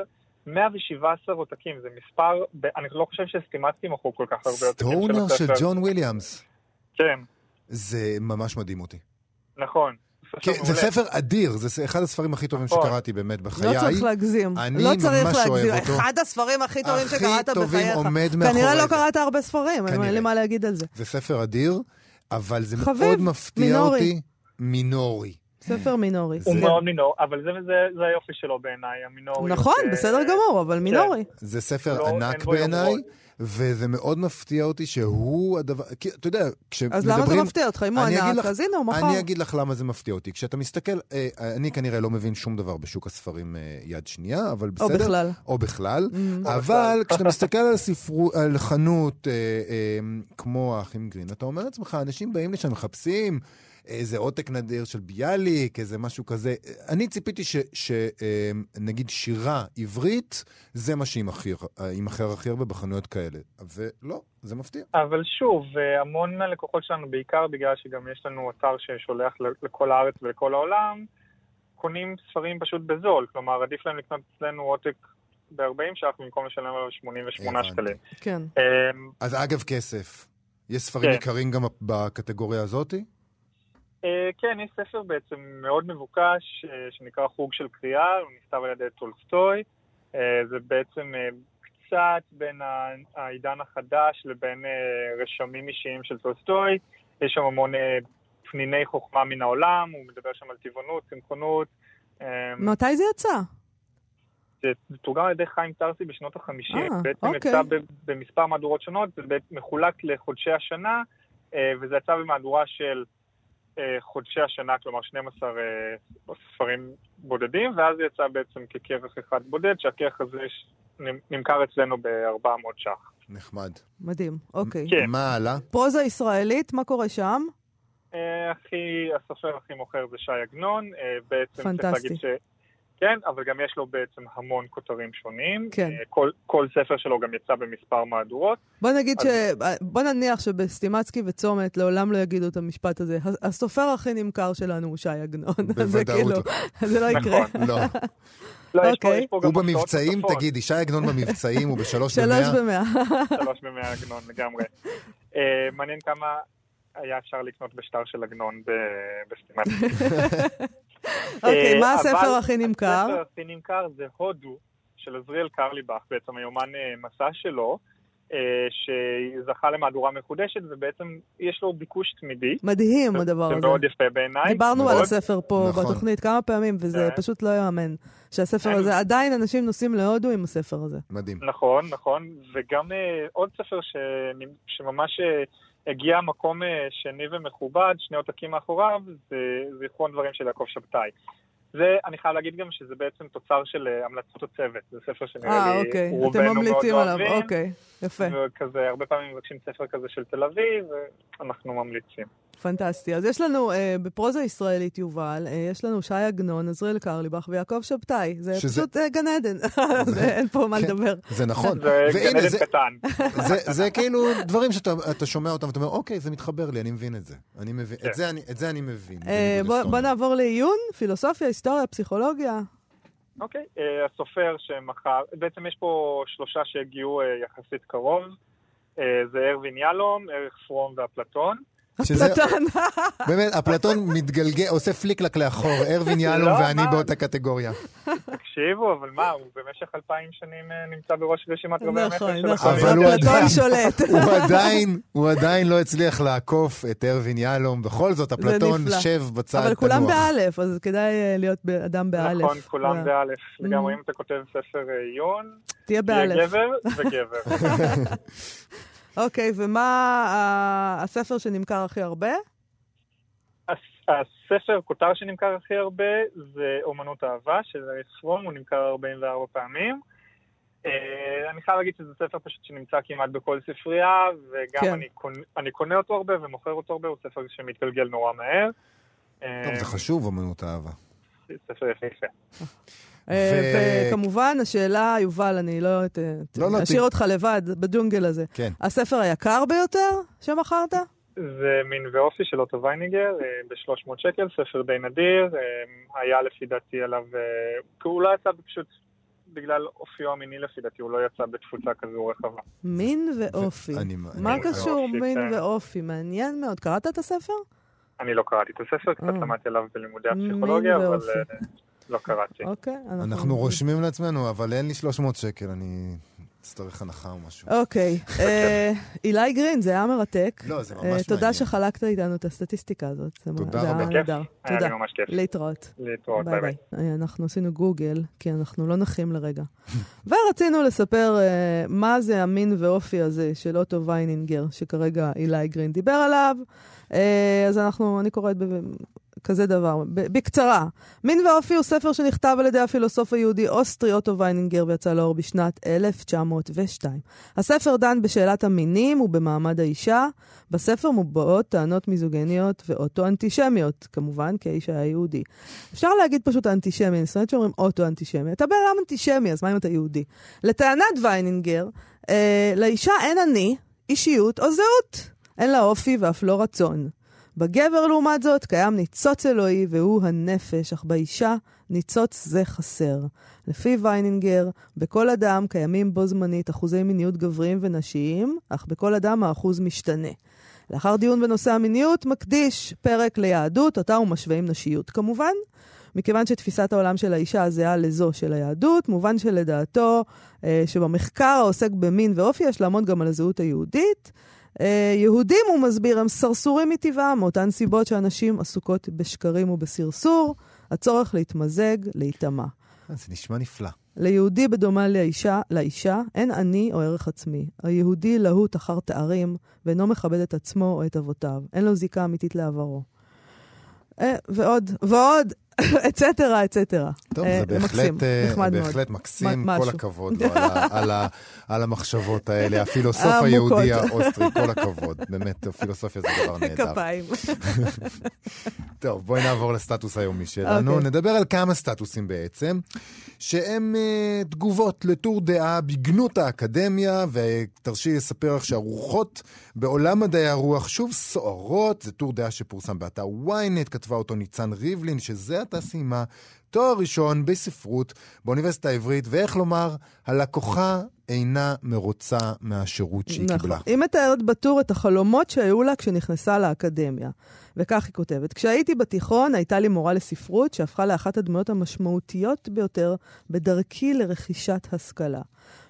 מאה ושבעה עשר עותקים, זה מספר, אני לא חושב שסטימצקי מכרו כל כך הרבה עותקים של הספר. סטונר של ג'ון וויליאמס? כן. זה ממש מדהים אותי. נכון. זה ספר אדיר, זה אחד הספרים הכי טובים שקראתי באמת בחיי. לא צריך להגזים. לא צריך להגזים. אחד הספרים הכי טובים שקראת בחייך. כנראה לא קראת הרבה ספרים, אין לי מה להגיד על זה. זה ספר אדיר, אבל זה מאוד מפתיע אותי. מינורי. ספר מינורי. הוא מאוד מינורי, אבל זה היופי שלו בעיניי, המינורי. נכון, בסדר גמור, אבל מינורי. זה ספר ענק בעיניי. וזה מאוד מפתיע אותי שהוא הדבר, כי, אתה יודע, כשמדברים... אז למה זה מפתיע אותך? אם הוא ענק, אז הנה הוא מחר. אני אגיד לך למה זה מפתיע אותי. כשאתה מסתכל, אה, אני כנראה לא מבין שום דבר בשוק הספרים אה, יד שנייה, אבל בסדר. או בכלל. או בכלל. Mm-hmm. אבל כשאתה מסתכל על, ספרו, על חנות אה, אה, כמו האחים גרין, אתה אומר לעצמך, אנשים באים לשם, מחפשים... איזה עותק נדיר של ביאליק, איזה משהו כזה. אני ציפיתי ש, ש, נגיד שירה עברית, זה מה שימחר הכי הרבה בחנויות כאלה. ולא, זה מפתיע. אבל שוב, המון מהלקוחות שלנו, בעיקר בגלל שגם יש לנו אתר ששולח לכל הארץ ולכל העולם, קונים ספרים פשוט בזול. כלומר, עדיף להם לקנות אצלנו עותק ב-ארבעים ש"ח, במקום לשלם על שמונים ושמונה שקלים. כן. אז אגב כסף, יש ספרים יקרים גם בקטגוריה הזאת? כן, יש ספר בעצם מאוד מבוקש, שנקרא חוג של קריאה, הוא נכתב על ידי טולסטוי. זה בעצם קצת בין העידן החדש לבין רשמים אישיים של טולסטוי. יש שם המון פניני חוכמה מן העולם, הוא מדבר שם על טבעונות, צמחונות. מתי זה יצא? זה תורגם על ידי חיים טרסי בשנות החמישים. בעצם יצא במספר מהדורות שונות, זה מחולק לחודשי השנה, וזה יצא במהדורה של חודשי השנה, כלומר שנים עשר ספרים בודדים, ואז יצא בעצם ככרך אחד בודד, שהכרך הזה נמכר אצלנו ב-ארבע מאות ש"ח. נחמד. מדהים, אוקיי. מה הלאה? פרוזה ישראלית, מה קורה שם? הסופר הכי מוכר זה שי עגנון. פנטסטי. כן, אבל גם יש לו בעצם המון כותרים שונים. כן. כל, כל ספר שלו גם יצא במספר מהדורות. בוא נגיד אז... ש... בוא נניח שבסטימצקי וצומת לעולם לא יגידו את המשפט הזה. הסופר הכי נמכר שלנו הוא שי עגנון. זה כאילו, זה לא יקרה. נכון, לא. לא, יש פה, יש פה גם... הוא במבצעים, תגידי, שי עגנון במבצעים, הוא בשלוש במאה. שלוש במאה. שלוש במאה עגנון, לגמרי. מעניין כמה היה אפשר לקנות בשטר של עגנון בסטימצקי. אוקיי, מה הספר הכי נמכר? הספר הכי נמכר זה הודו של עזריאל קרליבך, בעצם היומן מסע שלו, שזכה למהדורה מחודשת, ובעצם יש לו ביקוש תמידי. מדהים הדבר הזה. זה מאוד יפה בעיניי. דיברנו על הספר פה בתוכנית כמה פעמים, וזה פשוט לא יאמן שהספר הזה, עדיין אנשים נוסעים להודו עם הספר הזה. מדהים. נכון, נכון, וגם עוד ספר שממש... הגיע מקום שני ומכובד, שני עותקים מאחוריו, זה זיכרון דברים של יעקב שבתאי. זה, אני חייב להגיד גם שזה בעצם תוצר של המלצות הצוות. זה ספר שנראה לי אוקיי. רובנו מאוד אוהבים. אוקיי, יפה. וכזה, הרבה פעמים מבקשים ספר כזה של תל אביב, ואנחנו ממליצים. פנטסטי. אז יש לנו, אה, בפרוזה ישראלית יובל, אה, יש לנו שי עגנון, עזריאל קרליבך ויעקב שבתאי. זה שזה... פשוט אה, גן עדן. זה... אין פה מה לדבר. זה נכון. זה גן עדן זה... קטן. זה, זה, זה כאילו דברים שאתה אתה שומע אותם, ואתה אומר, אוקיי, זה מתחבר לי, אני מבין את זה. אני מבין, את, זה אני, את זה אני מבין. אה, בוא, בוא נעבור לעיון, פילוסופיה, היסטוריה, פסיכולוגיה. אוקיי. אה, הסופר שמחר, בעצם יש פה שלושה שהגיעו אה, יחסית קרוב. אה, זה ארווין יאלום, אריך פרום והפלטון. אפלטון. באמת, אפלטון מתגלגל, עושה פליק לק לאחור, ארווין יאלום ואני באותה קטגוריה. תקשיבו, אבל מה, הוא במשך אלפיים שנים נמצא בראש רשימת רבי המכר של החיים. אבל אפלטון שולט. הוא עדיין לא הצליח לעקוף את ארווין יאלום, בכל זאת, אפלטון שב בצד תנוח. אבל כולם באלף, אז כדאי להיות אדם באלף. נכון, כולם באלף. לגמרי, אם אתה כותב ספר עיון, תהיה גבר וגבר. אוקיי, ומה הספר שנמכר הכי הרבה? הספר, כותר שנמכר הכי הרבה, זה אומנות אהבה של אריך פרום, הוא נמכר ארבעים וארבע פעמים. אני חייב להגיד שזה ספר פשוט שנמצא כמעט בכל ספרייה, וגם אני קונה אותו הרבה ומוכר אותו הרבה, הוא ספר שמתגלגל נורא מהר. טוב, זה חשוב, אומנות אהבה. זה ספר יפה. וכמובן, השאלה, יובל, אני לא אשאיר אותך לבד בג'ונגל הזה. הספר היקר ביותר שמכרת? זה מין ואופי של אוטו וייניגר, ב-שלוש מאות שקל, ספר די נדיר, היה לפי דעתי עליו, כי הוא לא יצא פשוט בגלל אופיו המיני לפי דעתי, הוא לא יצא בתפוצה כזו רחבה. מין ואופי. מה קשור מין ואופי? מעניין מאוד. קראת את הספר? אני לא קראתי את הספר, קצת למדתי עליו בלימודי הפסיכולוגיה, אבל... לא קראתי. אוקיי. אנחנו רושמים לעצמנו, אבל אין לי שלוש מאות שקל, אני אצטרך הנחה או משהו. אוקיי. אילי גרין, זה היה מרתק. לא, זה ממש מעניין. תודה שחלקת איתנו את הסטטיסטיקה הזאת. תודה רבה. תודה. היה לי ממש כיף. להתראות. להתראות, ביי ביי. אנחנו עשינו גוגל, כי אנחנו לא נחים לרגע. ורצינו לספר מה זה המין ואופי הזה של אוטו ויינינגר, שכרגע אילי גרין דיבר עליו. אז אנחנו, אני קוראת כזה דבר, בקצרה. מין ואופי הוא ספר שנכתב על ידי הפילוסוף היהודי אוסטרי אוטו ויינינגר ויצא לאור בשנת אלף תשע מאות ושתיים. הספר דן בשאלת המינים ובמעמד האישה. בספר מובאות טענות מיזוגניות ואוטו-אנטישמיות, כמובן כאיש היהודי. אפשר להגיד פשוט אנטישמי, נסונת את שאומרים אוטו-אנטישמי. אתה בעולם אנטישמי, אז מה אם אתה יהודי? לטענת ויינינגר, אה, לאישה אין אני, אישיות או זהות. אין לה אופי ואף לא רצון. בגבר לעומת זאת קיים ניצוץ אלוהי והוא הנפש, אך באישה ניצוץ זה חסר. לפי ויינינגר, בכל אדם קיימים בו זמנית אחוזי מיניות גברים ונשיים, אך בכל אדם האחוז משתנה. לאחר דיון בנושא המיניות מקדיש פרק ליהדות, אותה הוא משווה עם נשיות כמובן. מכיוון שתפיסת העולם של האישה זהה לזו של היהדות, מובן שלדעתו שבמחקר העוסק במין ואופי יש לעמוד גם על הזהות היהודית, יהודים, הוא מסביר, הם סרסורים מטבעם, מאותן סיבות שאנשים עסוקות בשקרים ובסרסור, הצורך להתמזג, להתאמה. זה נשמע נפלא. ליהודי בדומה לאישה, לאישה, אין אני או ערך עצמי. היהודי להוט אחר תארים, ואינו מכבד את עצמו או את אבותיו. אין לו זיקה אמיתית לעברו. ועוד, ועוד, אצטרה, אצטרה. טוב, זה בהחלט מקסים, כל הכבוד על המחשבות האלה, הפילוסוף היהודי האוסטרי, כל הכבוד. באמת, הפילוסופיה זה דבר נהדר. כפיים. טוב, בואי נעבור לסטטוס היומי שלנו. נדבר על כמה סטטוסים בעצם, שהם תגובות לטור דעה בגנות האקדמיה, ותרשי לספר לך שהרוחות בעולם מדעי הרוח שוב סוערות, זה טור דעה שפורסם באתר ynet, כתבה אותו ניצן ריבלין, שזה אתה סיימה תואר ראשון בספרות באוניברסיטה העברית, ואיך לומר, הלקוחה אינה מרוצה מהשירות שהיא נכון. קיבלה. היא מתארת בטור את החלומות שהיו לה כשנכנסה לאקדמיה. וכך היא כותבת, כשהייתי בתיכון הייתה לי מורה לספרות שהפכה לאחת הדמויות המשמעותיות ביותר בדרכי לרכישת השכלה.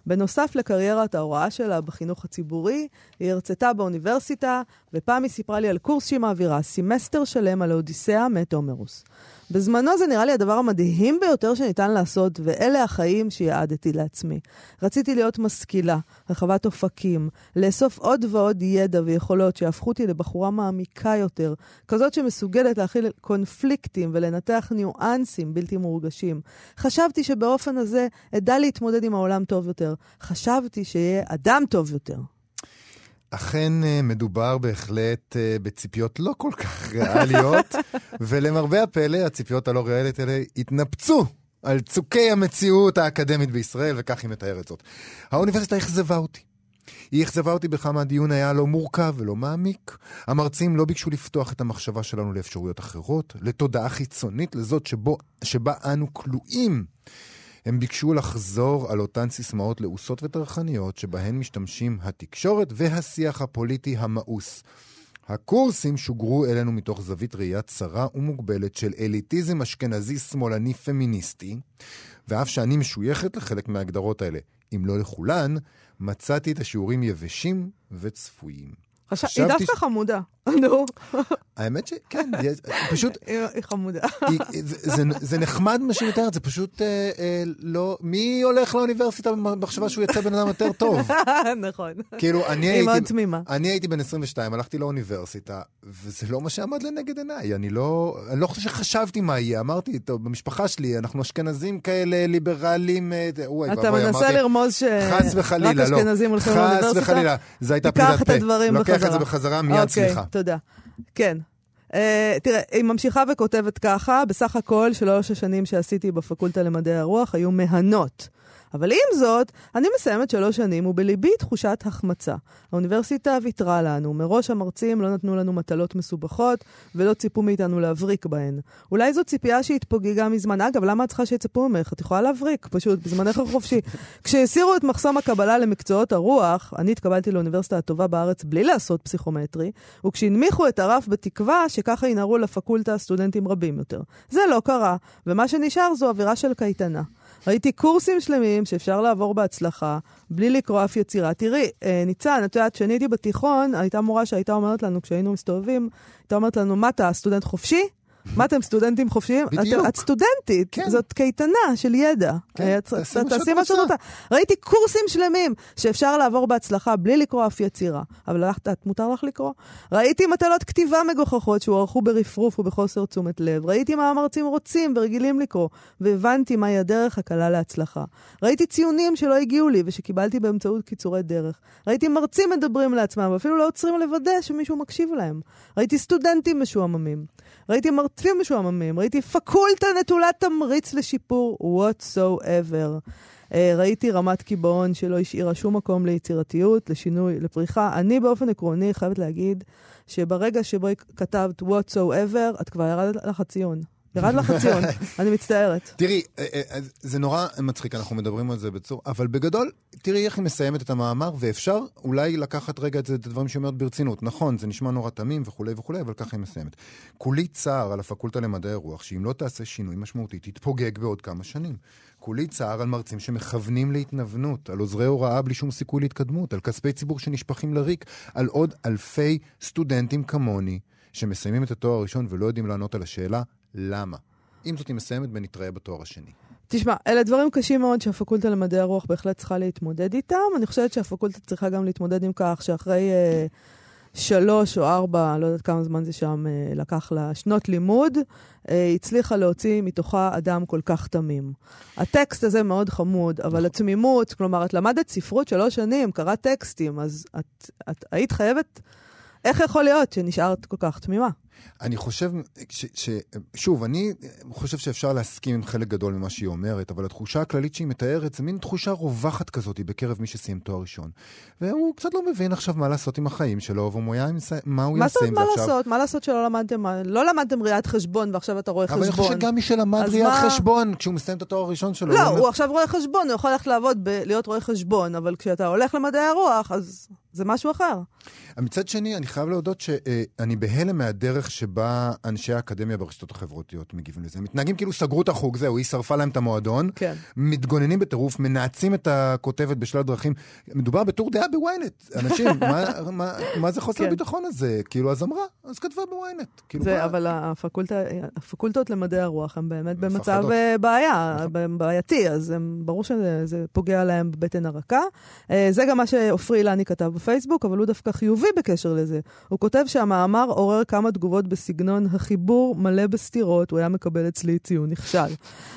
בנוסף לקריירת ההוראה שלה בחינוך הציבורי, היא הרצתה באוניברסיטה, ופעם היא סיפרה לי על קורס שהיא מעבירה, סמסטר שלם על האודיסאה מאת הומרוס. בזמנו זה נראה לי הדבר המדהים ביותר שניתן לעשות, ואלה החיים שיעדתי לעצמי. רציתי להיות משכילה, רחבת אופקים, לאסוף עוד ועוד ידע ויכולות שהפכו אותי לבחורה מעמיקה יותר, כזאת שמסוגלת להכיל קונפליקטים ולנתח ניואנסים בלתי מורגשים. חשבתי שבאופן הזה אדע להתמודד עם העולם טוב יותר. חשבתי שיהיה אדם טוב יותר. אכן מדובר בהחלט בציפיות לא כל כך ריאליות, ולמרבה הפלא, הציפיות הלא ריאליות האלה התנפצו על צוקי המציאות האקדמית בישראל, וכך היא מתארת זאת. האוניברסיטה הכזבה אותי. היא הכזבה אותי בכמה הדיון היה לא מורכב ולא מעמיק. המרצים לא ביקשו לפתוח את המחשבה שלנו לאפשרויות אחרות, לתודעה חיצונית לזאת שבו, שבה אנו כלואים. הם ביקשו לחזור על אותן סיסמאות לעוסות וטרחניות שבהן משתמשים התקשורת והשיח הפוליטי המאוס. הקורסים שוגרו אלינו מתוך זווית ראייה צרה ומוגבלת של אליטיזם אשכנזי שמאלני פמיניסטי, ואף שאני משויכת לחלק מההגדרות האלה, אם לא לכולן, מצאתי את השיעורים יבשים וצפויים. היא דווקא חמודה, נו. האמת שכן, פשוט... היא חמודה. זה נחמד מה שמתארת, זה פשוט לא... מי הולך לאוניברסיטה במחשבה שהוא יצא בן אדם יותר טוב? נכון. כאילו, אני הייתי בן עשרים ושתיים, הלכתי לאוניברסיטה, וזה לא מה שעמד לנגד עיניי. אני לא... אני לא חושב שחשבתי מה יהיה. אמרתי, טוב, במשפחה שלי, אנחנו אשכנזים כאלה, ליברלים... אתה מנסה לרמוז ש... חס וחלילה, לא. רק אשכנזים הולכים לאוניברסיטה? תיקח את הדברים בחזרה. ככה זה בחזרה מיד, okay, סליחה. תודה. כן. Uh, תראה, היא ממשיכה וכותבת ככה, בסך הכל שלוש השנים שעשיתי בפקולטה למדעי הרוח היו מהנות. אבל עם זאת, אני מסיימת שלוש שנים ובליבי תחושת החמצה. האוניברסיטה ויתרה לנו, מראש המרצים לא נתנו לנו מטלות מסובכות ולא ציפו מאיתנו להבריק בהן. אולי זו ציפייה שהתפוגגה מזמן. אגב, למה את צריכה שיצפו ממך? את יכולה להבריק, פשוט בזמנך החופשי. כשהסירו את מחסום הקבלה למקצועות הרוח, אני התקבלתי לאוניברסיטה הטובה בארץ בלי לעשות פסיכומטרי, וכשהנמיכו את הרף בתקווה שככה ינערו לפקולטה סטודנטים רבים יותר. זה לא קרה, ומה שנשאר זו אווירה של קייטנה. ראיתי קורסים שלמים שאפשר לעבור בהצלחה, בלי לקרוא אף יצירה. תראי, ניצן, את יודעת, כשאני הייתי בתיכון, הייתה מורה שהייתה אומרת לנו, כשהיינו מסתובבים, הייתה אומרת לנו, מה אתה, סטודנט חופשי? מה אתם סטודנטים חופשיים? את סטודנטית, זאת קייטנה של ידע. תעשי משהו שאתה. ראיתי קורסים שלמים שאפשר לעבור בהצלחה בלי לקרוא אף יצירה, אבל מותר לך לקרוא. ראיתי מטלות כתיבה מגוחכות שהוערכו ברפרוף ובחוסר תשומת לב. ראיתי מה המרצים רוצים ורגילים לקרוא, והבנתי מהי הדרך הקלה להצלחה. ראיתי ציונים שלא הגיעו לי ושקיבלתי באמצעות קיצורי דרך. ראיתי מרצים מדברים לעצמם, ואפילו לא עוצרים לוודא שמישהו מקשיב להם. ראיתי סטודנטים משועממים. ראיתי מרצים משועממים. ראיתי פקולטה נטולת תמריץ לשיפור whatsoever. ראיתי רמת קיבעון שלא השאירה שום מקום ליצירתיות, לשינוי, לפריחה. אני באופן עקרוני חייבת להגיד שברגע שבו כתבת whatsoever, את כבר ירדת לך הציון. ירד לך הציון. אני מצטערת. תראי, זה נורא מצחיק, אנחנו מדברים על זה בצורה, אבל בגדול, תראי איך היא מסיימת את המאמר, ואפשר אולי לקחת רגע את הדברים שאומרת ברצינות. נכון, זה נשמע נורא תמים וכולי וכולי, אבל ככה היא מסיימת. כולי צער על הפקולטה למדעי הרוח, שאם לא תעשה שינוי משמעותי, תתפוגג בעוד כמה שנים. כולי צער על מרצים שמכוונים להתנוונות, על עוזרי הוראה בלי שום סיכוי להתקדמות, על כספי ציבור שנשפכים לריק, על עוד אלפי סטודנטים כמוני, שמסיימים את התואר הראשון ולא יודעים לענות על השאלה, למה? אם זאת היא מסיימת ונתראה בתואר השני. תשמע, אלה דברים קשים מאוד שהפקולטה למדעי הרוח בהחלט צריכה להתמודד איתם. אני חושבת שהפקולטה צריכה גם להתמודד עם כך שאחרי אה, שלוש או ארבע, לא יודעת כמה זמן זה שם אה, לקח לה, שנות לימוד, אה, הצליחה להוציא מתוכה אדם כל כך תמים. הטקסט הזה מאוד חמוד, אבל התמימות, כלומר, את למדת ספרות שלוש שנים, קראת טקסטים, אז את, את היית חייבת... איך יכול להיות שנשארת כל כך תמימה? אני חושב, ש, ש, שוב, אני חושב שאפשר להסכים עם חלק גדול ממה שהיא אומרת, אבל התחושה הכללית שהיא מתארת, זה מין תחושה רווחת כזאת בקרב מי שסיים תואר ראשון. והוא קצת לא מבין עכשיו מה לעשות עם החיים שלו, והוא מויה, מה הוא יעשה עם זה עכשיו. מה לעשות? מה לעשות שלא למדתם? לא למדתם ראיית חשבון, ועכשיו אתה רואה חשבון. אבל אני חושב שגם מי שלמד ראיית חשבון, כשהוא מסיים את התואר הראשון שלו. לא, הוא עכשיו רואה חשבון, הוא יכול ללכת לעבוד בלהיות רואה חשבון, אבל כשאתה הולך למדעי הרוח, אז זה משהו אחר. מצד שני, אני חייב להודות שאני בהלם מהדרך שבה אנשי האקדמיה ברשתות החברתיות מגיבים לזה. מתנהגים כאילו סגרו את החוג, זהו, היא שרפה להם את המועדון, כן. מתגוננים בטירוף, מנעצים את הכותבת בשלל דרכים. מדובר בתור דעה בוויינט. אנשים, מה, מה, מה זה חוסר כן. ביטחון הזה? כאילו, אז אמרה, אז כתבה בוויינט. כאילו זה, מה... אבל הפקולט, הפקולטות למדעי הרוח, הם באמת במצב בעיה, הם בעייתי, אז הם, ברור שזה פוגע להם בבטן הרכה. זה גם מה שאופרי אילני כתב בפייסבוק, אבל הוא דווקא חיובי בקשר לזה. הוא כותב שהמאמר עורר כמה תגובות בסגנון החיבור מלא בסתירות, הוא היה מקבל אצלי ציון נכשל.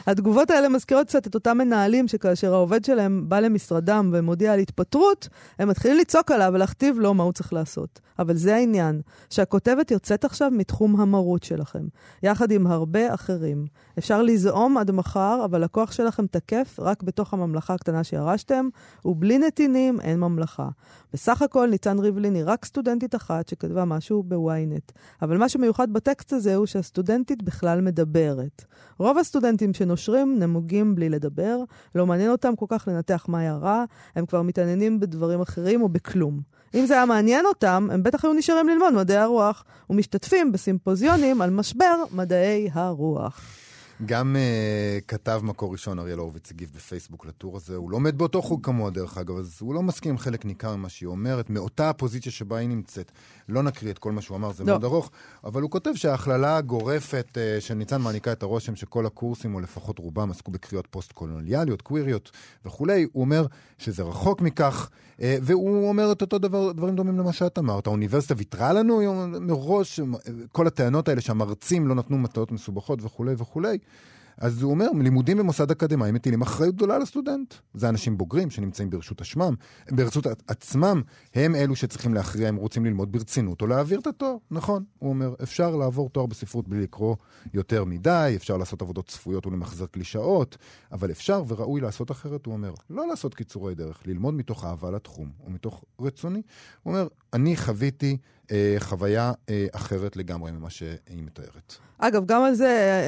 התגובות האלה מזכירות קצת את אותם מנהלים שכאשר העובד שלהם בא למשרדם ומודיע על התפטרות, הם מתחילים לצעוק עליו ולהכתיב לו מה הוא צריך לעשות. אבל זה העניין, שהכותבת יוצאת עכשיו מתחום המרות שלכם, יחד עם הרבה אחרים. אפשר לזעום עד מחר, אבל הכוח שלכם תקף רק בתוך הממלכה הקטנה שירשתם, ובלי נתינים אין ממלכה. בסך הכל ניצן ריבלין היא רק סטודנטית אחת שכתבה משהו בוויינט. אבל מה שמיוחד בטקסט הזה הוא שהסטודנטית בכלל מדברת. רוב הסטודנטים שנושרים נמוגים בלי לדבר, לא מעניין אותם כל כך לנתח מה היה רע, הם כבר מתעניינים בדברים אחרים או בכלום. אם זה היה מעניין אותם, הם בטח היו נשארים ללמוד מדעי הרוח, ומשתתפים בסימפוזיונים על משבר מדעי הרוח. גם uh, כתב מקור ראשון, אריאל הורוביץ, הגיב בפייסבוק לטור הזה, הוא לומד באותו חוג כמוה דרך אגב, אז הוא לא מסכים חלק ניכר ממה שהיא אומרת, מאותה הפוזיציה שבה היא נמצאת. לא נקריא את כל מה שהוא אמר, זה לא. מאוד ארוך, אבל הוא כותב שההכללה הגורפת uh, של ניצן מעניקה את הרושם שכל הקורסים, או לפחות רובם, עסקו בקריאות פוסט-קולוניאליות, קוויריות וכולי, הוא אומר שזה רחוק מכך, uh, והוא אומר את אותו דבר, דברים דומים למה שאת אמרת, האוניברסיטה ויתרה לנו מראש, כל הטענות האלה שהמרצים לא נתנו מטלות מסובכות וכולי וכולי. אז הוא אומר, לימודים במוסד אקדמי מטילים אחריות גדולה לסטודנט. זה אנשים בוגרים שנמצאים ברשות השמם, ברשות עצמם, הם אלו שצריכים להכריע אם רוצים ללמוד ברצינות או להעביר את התואר. נכון, הוא אומר, אפשר לעבור תואר בספרות בלי לקרוא יותר מדי, אפשר לעשות עבודות צפויות ולמחזר קלישאות, אבל אפשר וראוי לעשות אחרת, הוא אומר, לא לעשות קיצורי דרך, ללמוד מתוך אהבה לתחום ומתוך רצוני. הוא אומר, אני חוויתי אה, חוויה אה, אחרת לגמרי ממה שהיא מתארת. אגב, גם על זה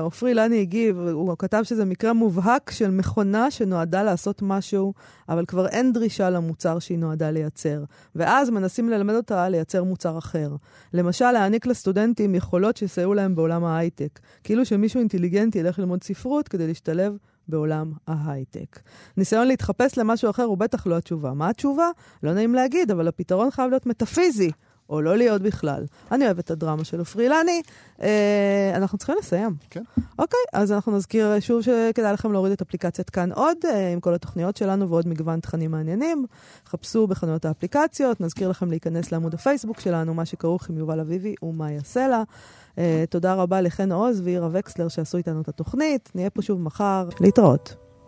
אופרי אילני הגיב, הוא כתב שזה מקרה מובהק של מכונה שנועדה לעשות משהו, אבל כבר אין דרישה למוצר שהיא נועדה לייצר. ואז מנסים ללמד אותה לייצר מוצר אחר. למשל, להעניק לסטודנטים יכולות שיסייעו להם בעולם ההייטק. כאילו שמישהו אינטליגנטי ילך ללמוד ספרות כדי להשתלב בעולם ההייטק. ניסיון להתחפש למשהו אחר הוא בטח לא התשובה. מה התשובה? לא נעים להגיד, אבל הפתרון חייב להיות מטאפיזי. או לא להיות בכלל. אני אוהבת את הדרמה של אופרילני. אה, אנחנו צריכים לסיים. כן. אוקיי, אז אנחנו נזכיר שוב שכדאי לכם להוריד את אפליקציית כאן עוד, עם כל התוכניות שלנו ועוד מגוון תכנים מעניינים. חפשו בחנויות האפליקציות. נזכיר לכם להיכנס לעמוד הפייסבוק שלנו, מה שכרוך עם יובל אביבי ומאיה סלע. אה, תודה רבה לכן עוז ועירה וקסלר שעשו איתנו את התוכנית. נהיה פה שוב מחר. להתראות.